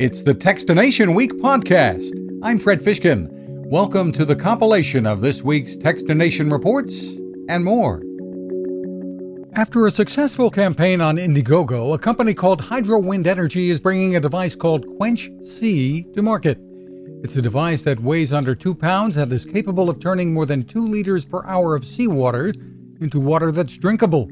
It's the Textonation Week podcast. I'm Fred Fishkin. Welcome to the compilation of this week's Textonation reports and more. After a successful campaign on Indiegogo, a company called Hydro Wind Energy is bringing a device called Quench-C to market. It's a device that weighs under 2 pounds and is capable of turning more than 2 liters per hour of seawater into water that's drinkable.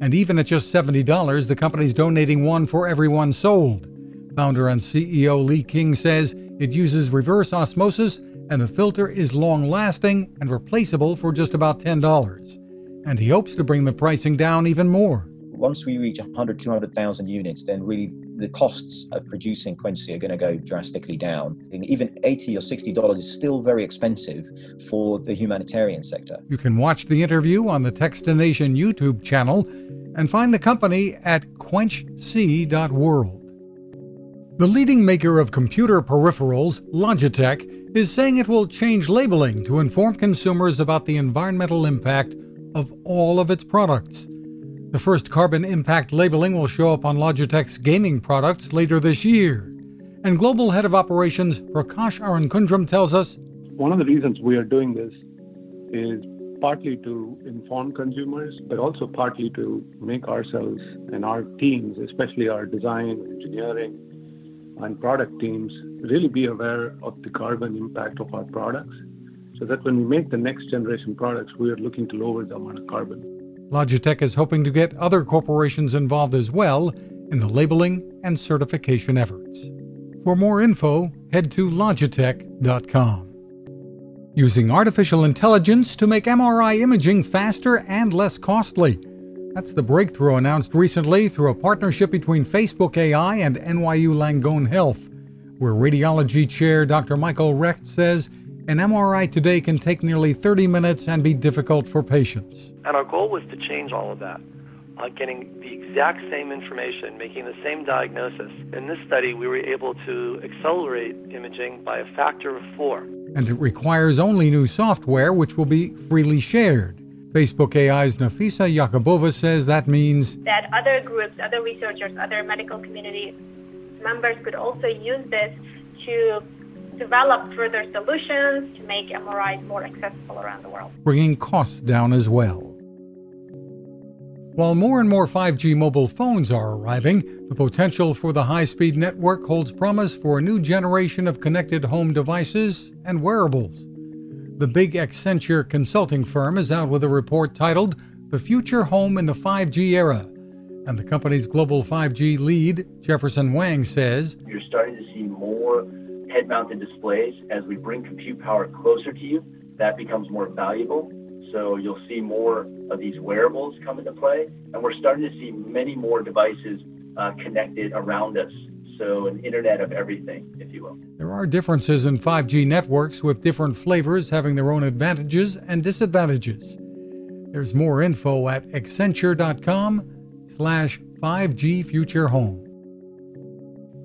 And even at just $70, the company's donating one for every one sold. Founder and CEO Lee King says it uses reverse osmosis and the filter is long-lasting and replaceable for just about $10. And he hopes to bring the pricing down even more. Once we reach 100, 200,000 units, then really the costs of producing Quench-C are going to go drastically down. And even $80 or $60 is still very expensive for the humanitarian sector. You can watch the interview on the Textonation YouTube channel and find the company at quenchc.world. The leading maker of computer peripherals, Logitech, is saying it will change labeling to inform consumers about the environmental impact of all of its products. The first carbon impact labeling will show up on Logitech's gaming products later this year. And global head of operations Prakash Arankundram tells us, one of the reasons we are doing this is partly to inform consumers, but also partly to make ourselves and our teams, especially our design, engineering, and product teams really be aware of the carbon impact of our products so that when we make the next generation products, we are looking to lower the amount of carbon. Logitech is hoping to get other corporations involved as well in the labeling and certification efforts. For more info, head to Logitech.com. Using artificial intelligence to make MRI imaging faster and less costly. That's the breakthrough announced recently through a partnership between Facebook AI and NYU Langone Health, where radiology chair Dr. Michael Recht says an MRI today can take nearly 30 minutes and be difficult for patients. And our goal was to change all of that, getting the exact same information, making the same diagnosis. In this study, we were able to accelerate imaging by a factor of 4. And it requires only new software, which will be freely shared. Facebook AI's Nafisa Yakubova says that means that other groups, other researchers, other medical community members could also use this to develop further solutions to make MRIs more accessible around the world, bringing costs down as well. While more and more 5G mobile phones are arriving, the potential for the high-speed network holds promise for a new generation of connected home devices and wearables. The big Accenture consulting firm is out with a report titled The Future Home in the 5G Era. And the company's global 5G lead, Jefferson Wang, says, you're starting to see more head-mounted displays. As we bring compute power closer to you, that becomes more valuable. So you'll see more of these wearables come into play. And we're starting to see many more devices connected around us. So an internet of everything, if you will. There are differences in 5G networks, with different flavors having their own advantages and disadvantages. There's more info at Accenture.com/5G Future Home.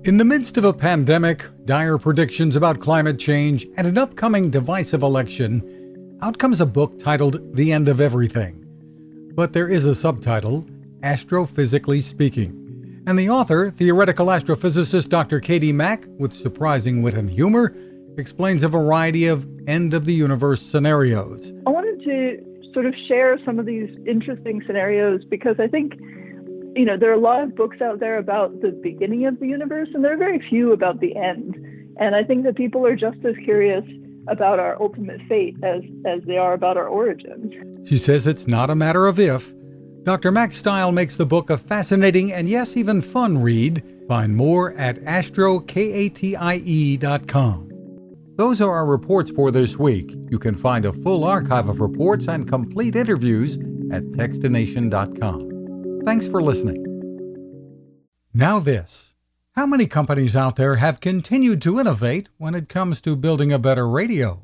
In the midst of a pandemic, dire predictions about climate change, and an upcoming divisive election, out comes a book titled The End of Everything. But there is a subtitle, Astrophysically Speaking. And the author, theoretical astrophysicist Dr. Katie Mack, with surprising wit and humor, explains a variety of end-of-the-universe scenarios. I wanted to sort of share some of these interesting scenarios because I think, there are a lot of books out there about the beginning of the universe, and there are very few about the end. And I think that people are just as curious about our ultimate fate as they are about our origins. She says it's not a matter of if. Dr. Mack's style makes the book a fascinating and, yes, even fun read. Find more at astrokatie.com. Those are our reports for this week. You can find a full archive of reports and complete interviews at textonation.com. Thanks for listening. Now this. How many companies out there have continued to innovate when it comes to building a better radio?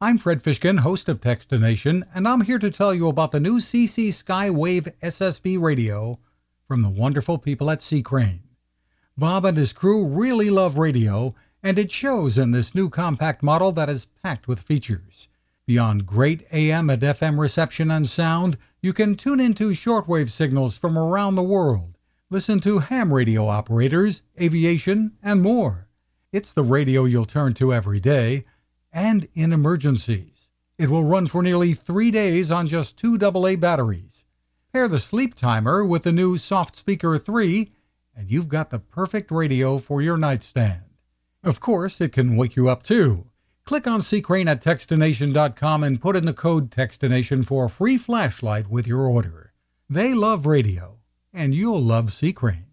I'm Fred Fishkin, host of Textonation, and I'm here to tell you about the new CC Skywave SSB radio from the wonderful people at C-Crane. Bob and his crew really love radio, and it shows in this new compact model that is packed with features. Beyond great AM and FM reception and sound, you can tune into shortwave signals from around the world. Listen to ham radio operators, aviation, and more. It's the radio you'll turn to every day and in emergencies. It will run for nearly 3 days on just 2 AA batteries. Pair the sleep timer with the new Soft Speaker 3, and you've got the perfect radio for your nightstand. Of course, it can wake you up too. Click on C-Crane at Textonation.com and put in the code Textonation for a free flashlight with your order. They love radio, and you'll love C-Crane.